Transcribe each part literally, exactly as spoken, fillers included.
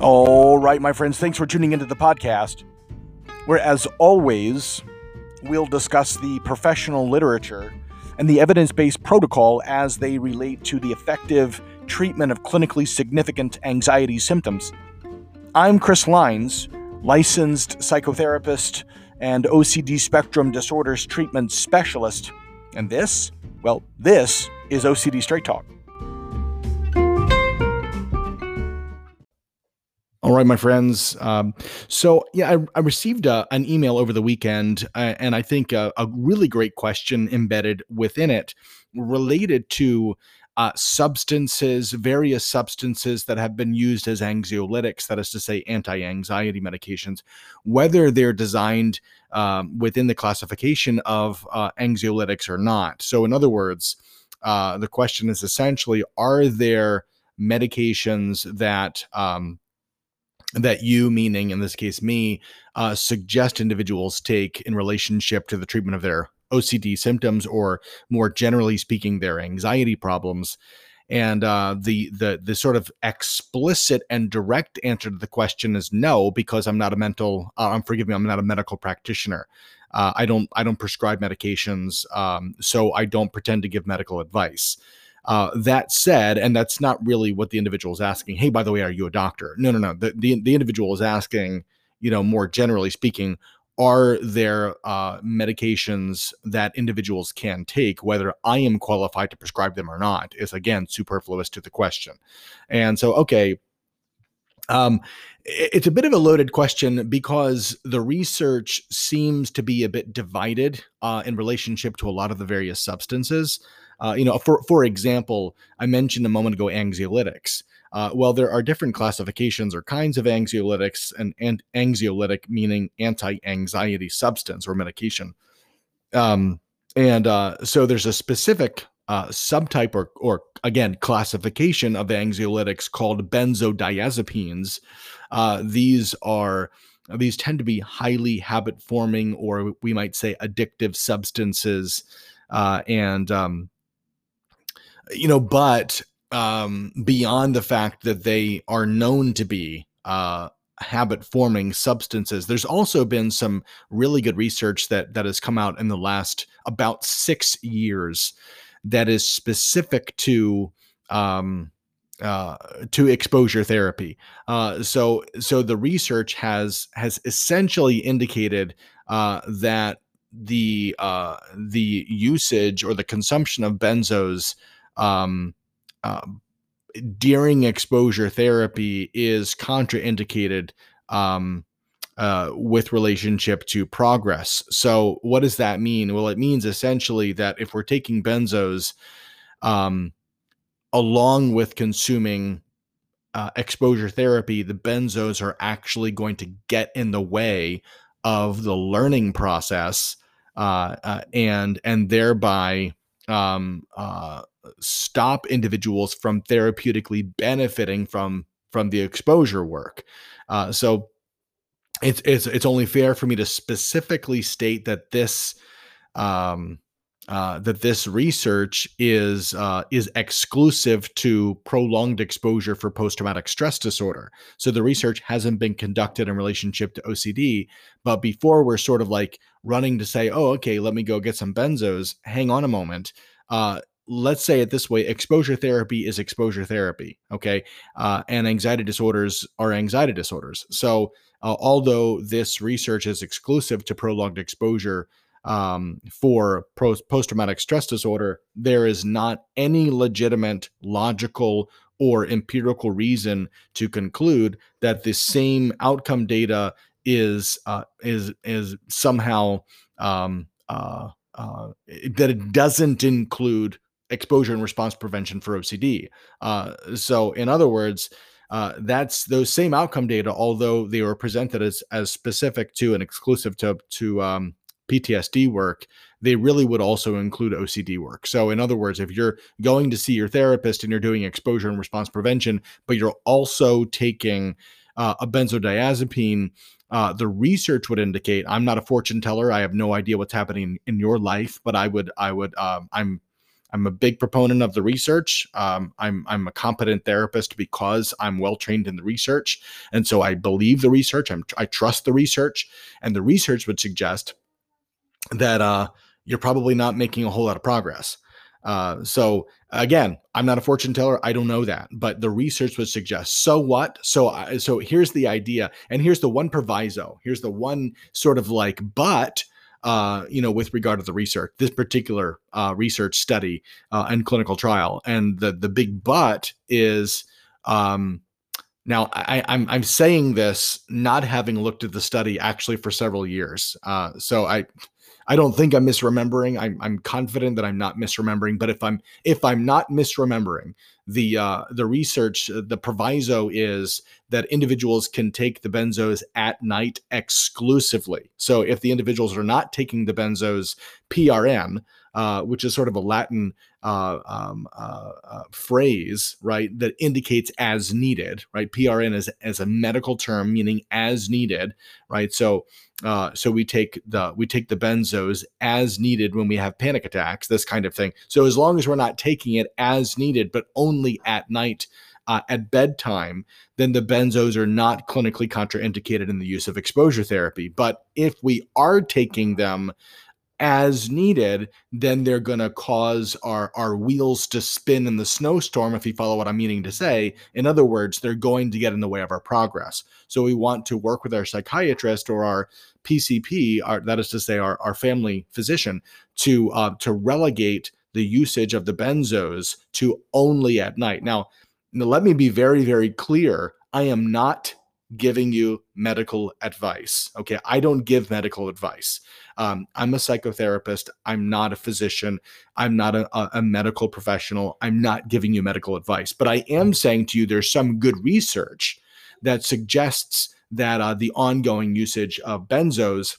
All right, my friends, thanks for tuning into the podcast, where, as always, we'll discuss the professional literature and the evidence-based protocol as they relate to the effective treatment of clinically significant anxiety symptoms. I'm Chris Lines, licensed psychotherapist and O C D spectrum disorders treatment specialist, and this, well, this is O C D Straight Talk. All right, my friends. Um, so, yeah, I, I received a, an email over the weekend, uh, and I think a, a really great question embedded within it related to uh, substances, various substances that have been used as anxiolytics, that is to say, anti-anxiety medications, whether they're designed um, within the classification of uh, anxiolytics or not. So, in other words, uh, the question is essentially, are there medications that... Um, that you, meaning in this case me, uh, suggest individuals take in relationship to the treatment of their O C D symptoms, or more generally speaking, their anxiety problems. And uh, the the the sort of explicit and direct answer to the question is no, because I'm not a mental. Uh, forgive me, I'm not a medical practitioner. Uh, I don't I don't prescribe medications, um, so I don't pretend to give medical advice. Uh, that said, and that's not really what the individual is asking. Hey, by the way, are you a doctor? No, no, no. The, the, the individual is asking, you know, more generally speaking, are there uh, medications that individuals can take, whether I am qualified to prescribe them or not, is again superfluous to the question. And so, okay, um, it, it's a bit of a loaded question because the research seems to be a bit divided uh, in relationship to a lot of the various substances. Uh, you know, for for example, I mentioned a moment ago anxiolytics. Uh, well, there are different classifications or kinds of anxiolytics, and, and anxiolytic meaning anti-anxiety substance or medication. Um, and uh, so there's a specific uh, subtype or or again classification of anxiolytics called benzodiazepines. Uh, these are these tend to be highly habit-forming, or we might say addictive substances, uh, and um, You know, but um, beyond the fact that they are known to be uh, habit-forming substances, there's also been some really good research that that has come out in the last about six years that is specific to um, uh, to exposure therapy. Uh, so, so the research has has essentially indicated uh, that the uh, the usage or the consumption of benzos Um, uh, during exposure therapy is contraindicated um, uh, with relationship to progress. So what does that mean? Well, it means essentially that if we're taking benzos um, along with consuming uh, exposure therapy, the benzos are actually going to get in the way of the learning process uh, uh, and and thereby um, uh, stop individuals from therapeutically benefiting from from the exposure work. Uh, so it's it's it's only fair for me to specifically state that this um, uh, that this research is uh, is exclusive to prolonged exposure for post-traumatic stress disorder. So the research hasn't been conducted in relationship to O C D. But before we're sort of like running to say, oh, okay, let me go get some benzos. Hang on a moment. Uh, Let's say it this way, exposure therapy is exposure therapy, okay? Uh, and anxiety disorders are anxiety disorders. So uh, although this research is exclusive to prolonged exposure um, for post-traumatic stress disorder, there is not any legitimate, logical, or empirical reason to conclude that the same outcome data is uh, is is somehow, um, uh, uh, that it doesn't include exposure and response prevention for O C D. Uh, so in other words, uh, that's those same outcome data, although they were presented as as specific to and exclusive to, to um, P T S D work, they really would also include O C D work. So in other words, if you're going to see your therapist and you're doing exposure and response prevention, but you're also taking uh, a benzodiazepine, Uh, the research would indicate, I'm not a fortune teller. I have no idea what's happening in your life, but I would, I would, um, I'm, I'm a big proponent of the research. Um, I'm, I'm a competent therapist because I'm well-trained in the research. And so I believe the research. I'm, I trust the research. And the research would suggest that uh, you're probably not making a whole lot of progress. Uh, so again, I'm not a fortune teller. I don't know that, but the research would suggest, so what? So, I, so here's the idea. And here's the one proviso. Here's the one sort of like, but, uh, you know, with regard to the research, this particular, uh, research study, uh, and clinical trial. And the, the big, but is, um, now I, I'm, I'm saying this, not having looked at the study actually for several years. Uh, so I, I don't think I'm misremembering. I'm, I'm confident that I'm not misremembering. But if I'm if I'm not misremembering, the uh, the research, the proviso is that individuals can take the benzos at night exclusively. So if the individuals are not taking the benzos P R N, uh, which is sort of a Latin uh, um, uh, uh, phrase, right, that indicates as needed, right? P R N is as a medical term meaning as needed, right? So. Uh, so we take the, we take the benzos as needed when we have panic attacks, this kind of thing. So as long as we're not taking it as needed, but only at night, uh, at bedtime, then the benzos are not clinically contraindicated in the use of exposure therapy. But if we are taking them as needed, then they're going to cause our, our wheels to spin in the snowstorm, if you follow what I'm meaning to say. In other words, they're going to get in the way of our progress. So we want to work with our psychiatrist or our P C P, our, that is to say our, our family physician, to uh, to relegate the usage of the benzos to only at night. Now, let me be very, very clear. I am not giving you medical advice. Okay. I don't give medical advice. Um, I'm a psychotherapist. I'm not a physician. I'm not a, a medical professional. I'm not giving you medical advice, but I am saying to you, there's some good research that suggests that uh, the ongoing usage of benzos,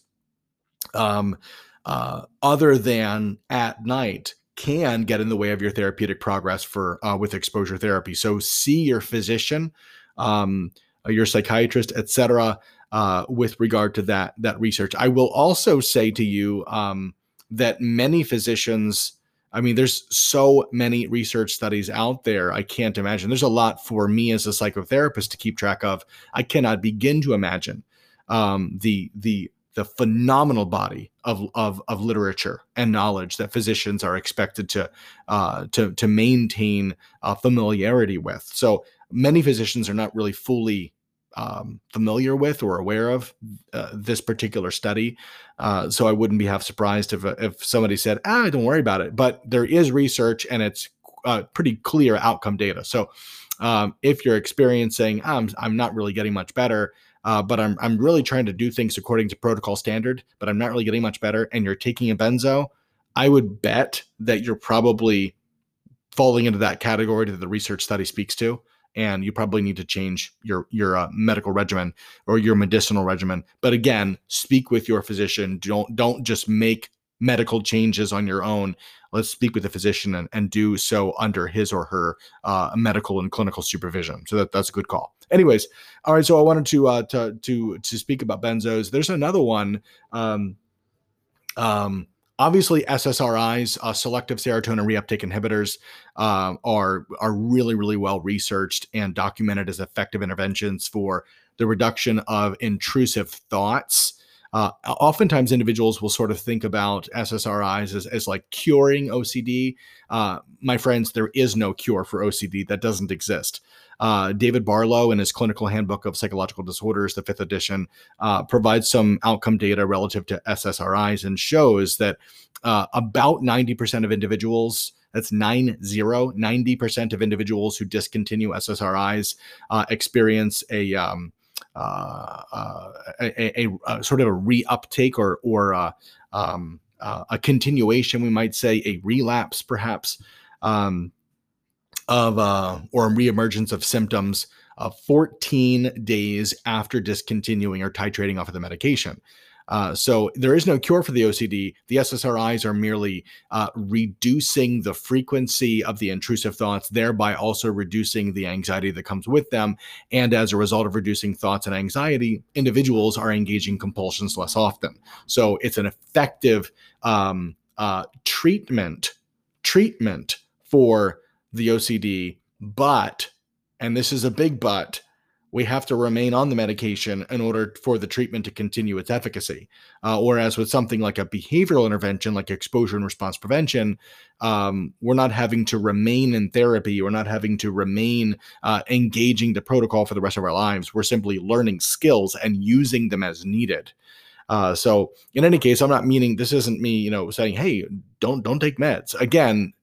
um, uh, other than at night, can get in the way of your therapeutic progress for, uh, with exposure therapy. So see your physician, um, your psychiatrist, et cetera, uh, with regard to that, that research. I will also say to you um, that many physicians, I mean, there's so many research studies out there. I can't imagine. There's a lot for me as a psychotherapist to keep track of. I cannot begin to imagine um, the, the, the phenomenal body of, of, of literature and knowledge that physicians are expected to, uh, to, to maintain uh, familiarity with. So many physicians are not really fully um, familiar with or aware of uh, this particular study. Uh, so I wouldn't be half surprised if, if somebody said, ah, don't worry about it. But there is research and it's uh, pretty clear outcome data. So um, if you're experiencing, ah, I'm, I'm not really getting much better, uh, but I'm, I'm really trying to do things according to protocol standard, but I'm not really getting much better, and you're taking a benzo, I would bet that you're probably falling into that category that the research study speaks to. And you probably need to change your, your uh, medical regimen or your medicinal regimen. But again, speak with your physician. Don't, don't just make medical changes on your own. Let's speak with the physician and, and do so under his or her uh, medical and clinical supervision. So that, that's a good call. Anyways. All right. So I wanted to, uh, to, to, to speak about benzos. There's another one. Um, um, Obviously, S S R Is, uh, selective serotonin reuptake inhibitors, uh, are are really, really well researched and documented as effective interventions for the reduction of intrusive thoughts. Uh, oftentimes, individuals will sort of think about S S R Is as, as like curing O C D. Uh, my friends, there is no cure for O C D. That doesn't exist. Uh, David Barlow, in his Clinical Handbook of Psychological Disorders, the fifth edition, uh, provides some outcome data relative to S S R Is and shows that uh, about ninety percent of individuals, that's nine zero, ninety percent of individuals who discontinue S S R Is uh, experience a, um, uh, uh, a, a, a sort of a reuptake or, or uh, um, uh, a continuation, we might say, a relapse perhaps, um, of uh, or reemergence of symptoms uh, fourteen days after discontinuing or titrating off of the medication. Uh, so there is no cure for the O C D. The S S R Is are merely uh, reducing the frequency of the intrusive thoughts, thereby also reducing the anxiety that comes with them. And as a result of reducing thoughts and anxiety, individuals are engaging compulsions less often. So it's an effective um, uh, treatment treatment for the O C D, but, and this is a big but, we have to remain on the medication in order for the treatment to continue its efficacy. Uh, whereas with something like a behavioral intervention, like exposure and response prevention, um, we're not having to remain in therapy. We're not having to remain uh, engaging the protocol for the rest of our lives. We're simply learning skills and using them as needed. Uh, so in any case, I'm not meaning, this isn't me, you know, saying, hey, don't, don't take meds. Again,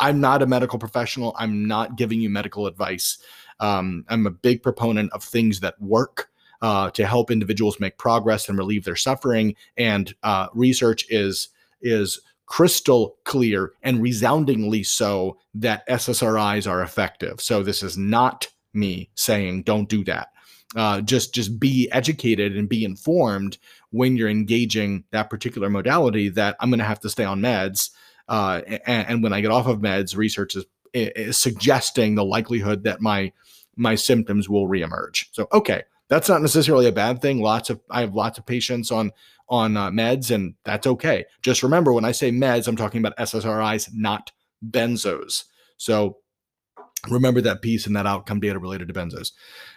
I'm not a medical professional. I'm not giving you medical advice. Um, I'm a big proponent of things that work uh, to help individuals make progress and relieve their suffering. And uh, research is is crystal clear and resoundingly so that S S R Is are effective. So this is not me saying don't do that. Uh, just just be educated and be informed when you're engaging that particular modality that I'm going to have to stay on meds. Uh, and, and when I get off of meds, research is is suggesting the likelihood that my my symptoms will reemerge. So, okay, that's not necessarily a bad thing. Lots of I have lots of patients on on uh, meds, and that's okay. Just remember, when I say meds, I'm talking about S S R Is, not benzos. So remember that piece and that outcome data related to benzos.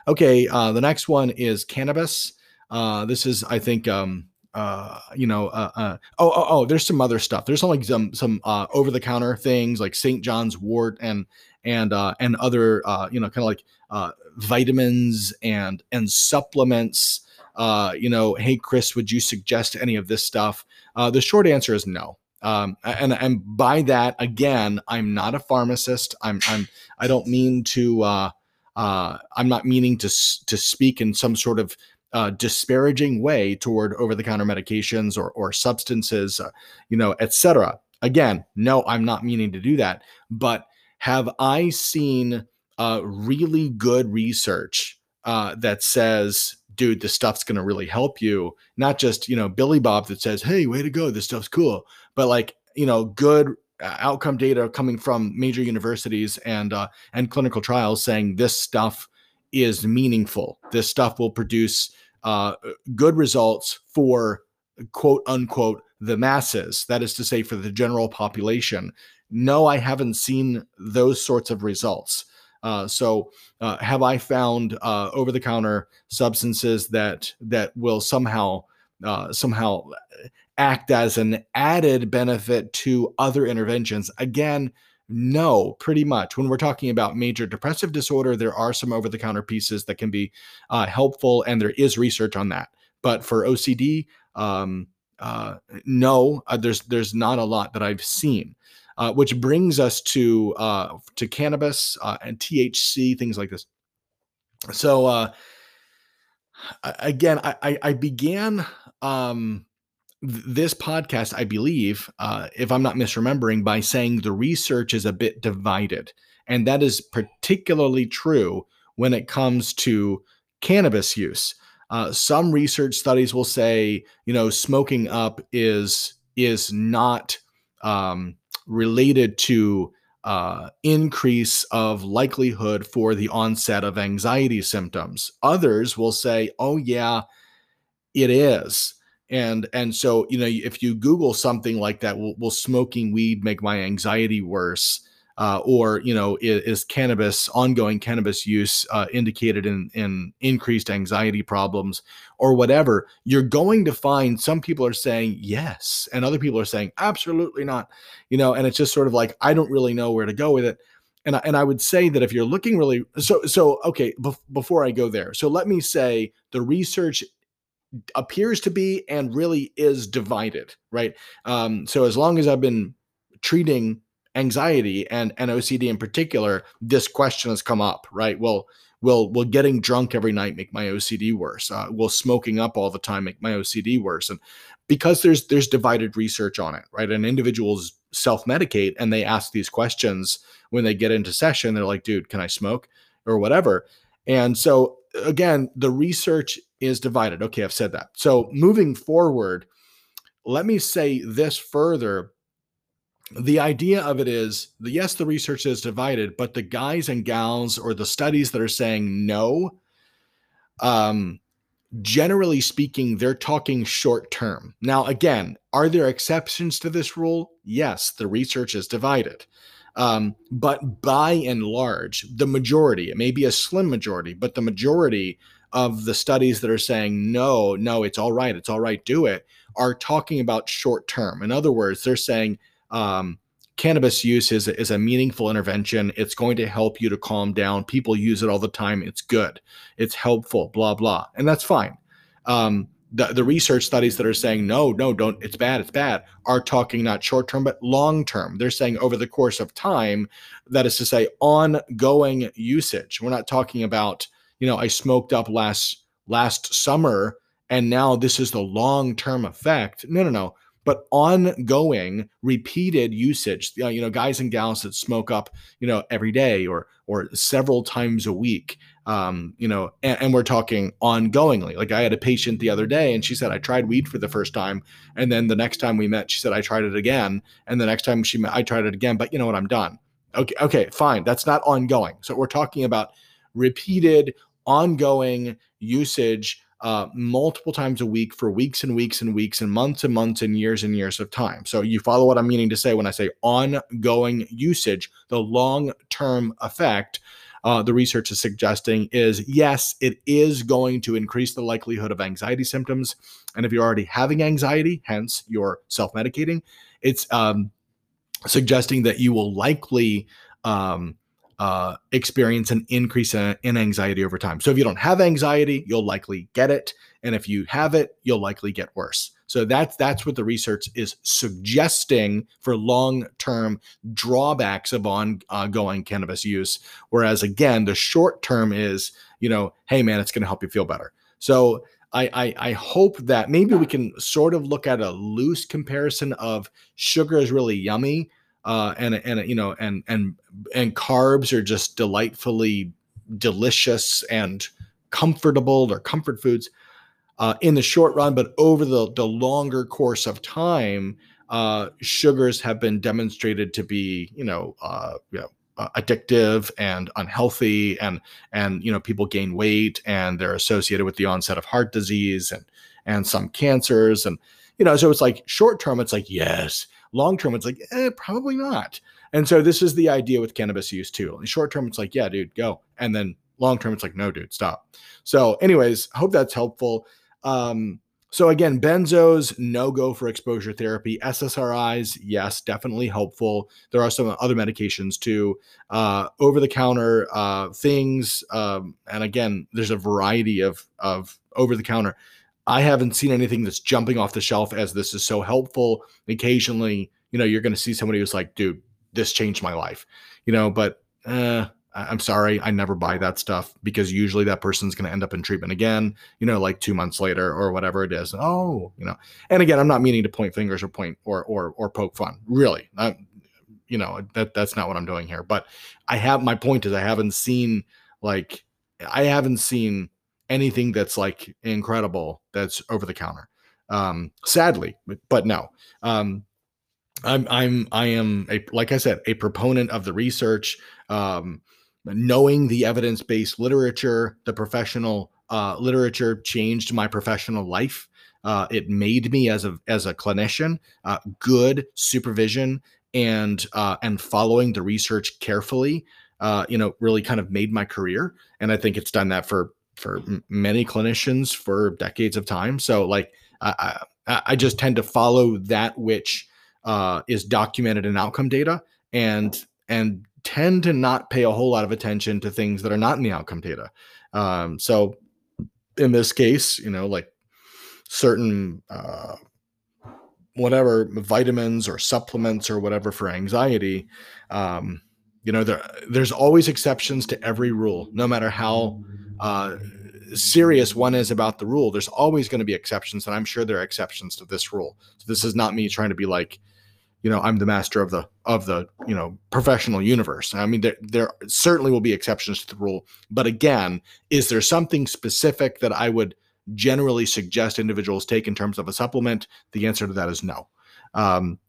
Okay, uh, the next one is cannabis. Uh, this is, I think, um, Uh, you know, uh, uh, oh, oh, oh, there's some other stuff. There's some, like some, some, uh, over the counter things like Saint John's wort and, and, uh, and other, uh, you know, kind of like, uh, vitamins and, and supplements. Uh, you know, hey, Chris, would you suggest any of this stuff? Uh, the short answer is no. Um, and, and by that, again, I'm not a pharmacist. I'm, I'm, I don't mean to, uh, uh, I'm not meaning to, to speak in some sort of, Uh, disparaging way toward over-the-counter medications or or substances, uh, you know, et cetera. Again, no, I'm not meaning to do that. But have I seen uh, really good research uh, that says, dude, this stuff's going to really help you? Not just, you know, Billy Bob that says, hey, way to go, this stuff's cool. But like, you know, good outcome data coming from major universities and uh, and clinical trials saying this stuff is meaningful. This stuff will produce Uh, good results for, quote unquote, the masses. That is to say, for the general population. No, I haven't seen those sorts of results. Uh, so uh, have I found uh, over-the-counter substances that that will somehow uh, somehow act as an added benefit to other interventions? Again, no, pretty much. When we're talking about major depressive disorder, there are some over-the-counter pieces that can be uh, helpful, and there is research on that. But for O C D, um, uh, no, uh, there's there's not a lot that I've seen. Uh, which brings us to uh, to cannabis uh, and T H C, things like this. So uh, again, I, I began Um, this podcast, I believe, uh, if I'm not misremembering, by saying the research is a bit divided. And that is particularly true when it comes to cannabis use. Uh, some research studies will say, you know, smoking up is, is not um, related to uh, increase of likelihood for the onset of anxiety symptoms. Others will say, oh yeah, it is. And, and so, you know, if you Google something like that, will, will smoking weed make my anxiety worse? Uh, or, you know, is, is cannabis, ongoing cannabis use uh, indicated in, in increased anxiety problems or whatever? You're going to find some people are saying yes, and other people are saying absolutely not, you know, and it's just sort of like, I don't really know where to go with it. And I, and I would say that if you're looking really, so, so, okay, bef- before I go there, so let me say the research appears to be and really is divided, right? Um, so as long as I've been treating anxiety and, and O C D in particular, this question has come up, right? Well, will will getting drunk every night make my O C D worse? Uh, will smoking up all the time make my O C D worse? And because there's there's divided research on it, right? And individuals self-medicate and they ask these questions when they get into session. They're like, dude, can I smoke or whatever? And so again, the research is divided. Okay, I've said that. So moving forward, let me say this further. The idea of it is, the, yes, the research is divided, but the guys and gals or the studies that are saying no, um, generally speaking, they're talking short term. Now, again, are there exceptions to this rule? Yes, the research is divided. Um, but by and large, the majority, it may be a slim majority, but the majority of the studies that are saying, no, no, it's all right, it's all right, do it, are talking about short term. In other words, they're saying um, cannabis use is, is a meaningful intervention. It's going to help you to calm down. People use it all the time. It's good. It's helpful, blah, blah. And that's fine. Um, the, the research studies that are saying, no, no, don't, it's bad, it's bad, are talking not short term, but long term. They're saying over the course of time, that is to say ongoing usage. We're not talking about, you know, I smoked up last last summer and now this is the long-term effect. No, no, no. But ongoing repeated usage, you know, you know, guys and gals that smoke up, you know, every day or or several times a week, um, you know, and, and we're talking ongoingly. Like I had a patient the other day and she said, I tried weed for the first time. And then the next time we met, she said, I tried it again. And the next time she met, I tried it again. But you know what? I'm done. Okay, okay, fine. That's not ongoing. So we're talking about repeated, ongoing usage uh, multiple times a week for weeks and weeks and weeks and months and months and years and years of time. So you follow what I'm meaning to say when I say ongoing usage, the long-term effect, uh, the research is suggesting is, yes, it is going to increase the likelihood of anxiety symptoms. And if you're already having anxiety, hence you're self-medicating, it's um, suggesting that you will likely um, Uh, experience an increase in, in anxiety over time. So if you don't have anxiety, you'll likely get it. And if you have it, you'll likely get worse. So that's, that's what the research is suggesting for long-term drawbacks of ongoing cannabis use. Whereas again, the short term is, you know, hey man, it's going to help you feel better. So I, I, I hope that maybe we can sort of look at a loose comparison of sugar is really yummy. Uh, and, and, you know, and, and, and carbs are just delightfully delicious and comfortable, or comfort foods, uh, in the short run, but over the, the longer course of time, uh, sugars have been demonstrated to be, you know, uh, you know, uh, addictive and unhealthy, and, and, you know, people gain weight and they're associated with the onset of heart disease and, and some cancers. And, you know, so it's like short term, it's like, yes. Long term, it's like, eh, probably not. And so this is the idea with cannabis use too. In short term, it's like, yeah, dude, go. And then long term, it's like, no, dude, stop. So anyways, hope that's helpful. Um, so again, benzos, no go for exposure therapy. S S R Is, yes, definitely helpful. There are some other medications too, uh, over-the-counter uh, things. Um, and again, there's a variety of, of over-the-counter. I haven't seen anything that's jumping off the shelf as this is so helpful. Occasionally, you know, you're going to see somebody who's like, dude, this changed my life, you know, but uh, I'm sorry. I never buy that stuff because usually that person's going to end up in treatment again, you know, like two months later or whatever it is. Oh, you know, and again, I'm not meaning to point fingers or point or, or, or poke fun. Really, I, you know, that that's not what I'm doing here, but I have, my point is I haven't seen like, I haven't seen anything that's like incredible that's over the counter. Um, sadly, but, but no, um, I'm, I'm, I am a, like I said, a proponent of the research, um, knowing the evidence-based literature. The professional, uh, literature changed my professional life. Uh, it made me as a, as a clinician, uh, good supervision and, uh, and following the research carefully, uh, you know, really kind of made my career. And I think it's done that for, for many clinicians for decades of time. So like, I, I, I just tend to follow that which uh, is documented in outcome data and, and tend to not pay a whole lot of attention to things that are not in the outcome data. Um, so in this case, you know, like certain uh, whatever vitamins or supplements or whatever for anxiety, um, you know, there, there's always exceptions to every rule, no matter how uh, serious one is about the rule. There's always going to be exceptions. And I'm sure there are exceptions to this rule. So this is not me trying to be like, you know, I'm the master of the, of the, you know, professional universe. I mean, there, there certainly will be exceptions to the rule, but again, is there something specific that I would generally suggest individuals take in terms of a supplement? The answer to that is no. Um,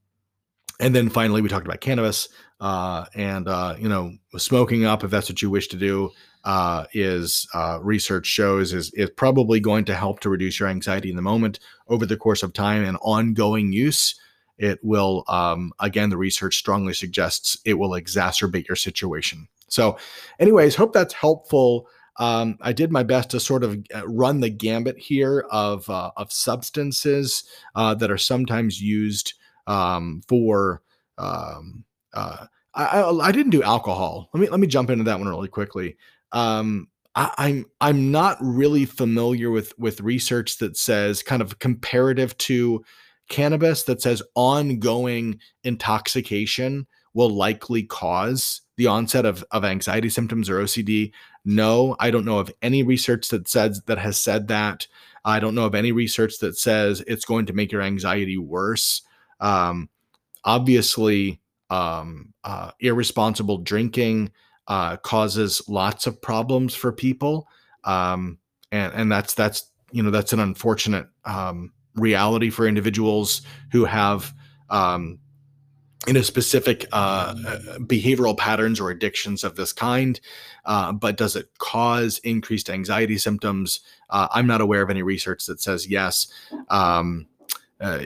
And then finally, we talked about cannabis. Uh, and, uh, you know, smoking up, if that's what you wish to do, uh, is uh, research shows is, is probably going to help to reduce your anxiety in the moment over the course of time and ongoing use. It will, um, again, the research strongly suggests it will exacerbate your situation. So anyways, hope that's helpful. Um, I did my best to sort of run the gambit here of, uh, of substances uh, that are sometimes used um, for, um, uh, I, I didn't do alcohol. Let me, let me jump into that one really quickly. Um, I, I'm, I'm not really familiar with, with research that says kind of comparative to cannabis that says ongoing intoxication will likely cause the onset of, of anxiety symptoms or O C D. No, I don't know of any research that says that has said that. I don't know of any research that says it's going to make your anxiety worse. Um, obviously, um, uh, irresponsible drinking uh, causes lots of problems for people, um, and and that's that's you know that's an unfortunate um, reality for individuals who have. Um, in a specific uh, behavioral patterns or addictions of this kind, uh, but does it cause increased anxiety symptoms? Uh, I'm not aware of any research that says yes. Um, uh,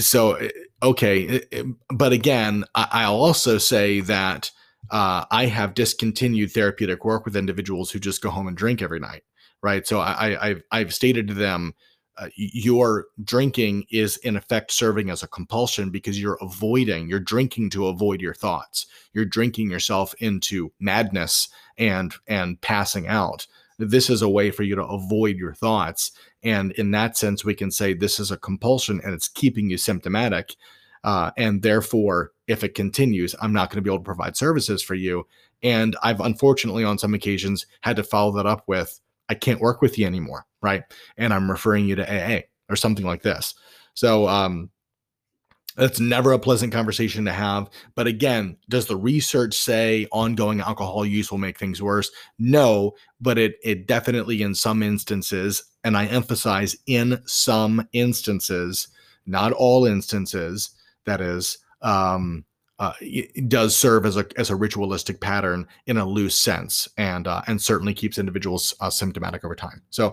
so, okay. But again, I'll also say that uh, I have discontinued therapeutic work with individuals who just go home and drink every night, right? So I, I've, I've stated to them, Uh, your drinking is in effect serving as a compulsion because you're avoiding, you're drinking to avoid your thoughts. You're drinking yourself into madness and, and passing out. This is a way for you to avoid your thoughts. And in that sense, we can say this is a compulsion and it's keeping you symptomatic. Uh, and therefore, if it continues, I'm not going to be able to provide services for you. And I've unfortunately on some occasions had to follow that up with, I can't work with you anymore, right? And I'm referring you to A A or something like this. So um, that's never a pleasant conversation to have. But again, does the research say ongoing alcohol use will make things worse? No, but it it definitely in some instances, and I emphasize in some instances, not all instances, that is, um, Uh, it does serve as a as a ritualistic pattern in a loose sense, and uh, and certainly keeps individuals uh, symptomatic over time. So,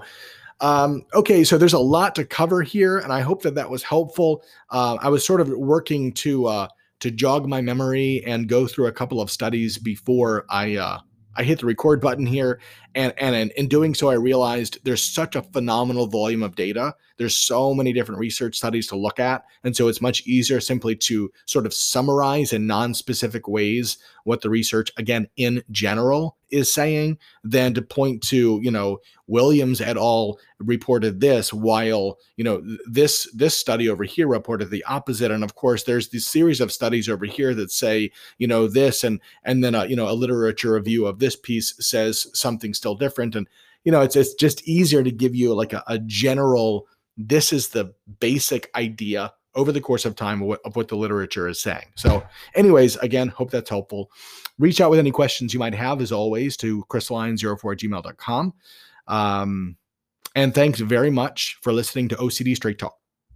um, okay, so there's a lot to cover here, and I hope that that was helpful. Uh, I was sort of working to uh, to jog my memory and go through a couple of studies before I uh, I hit the record button here, and and in doing so, I realized there's such a phenomenal volume of data. There's so many different research studies to look at. And so it's much easier simply to sort of summarize in non-specific ways what the research, again, in general is saying than to point to, you know, Williams et al. Reported this while, you know, this, this study over here reported the opposite. And of course, there's this series of studies over here that say, you know, this and, and then, a, you know, a literature review of this piece says something still different. And, you know, it's, it's just easier to give you like a, a general, this is the basic idea over the course of time of what, of what the literature is saying. So anyways, again, hope that's helpful. Reach out with any questions you might have, as always, to chris lines zero four at gmail dot com. Um, and thanks very much for listening to O C D Straight Talk.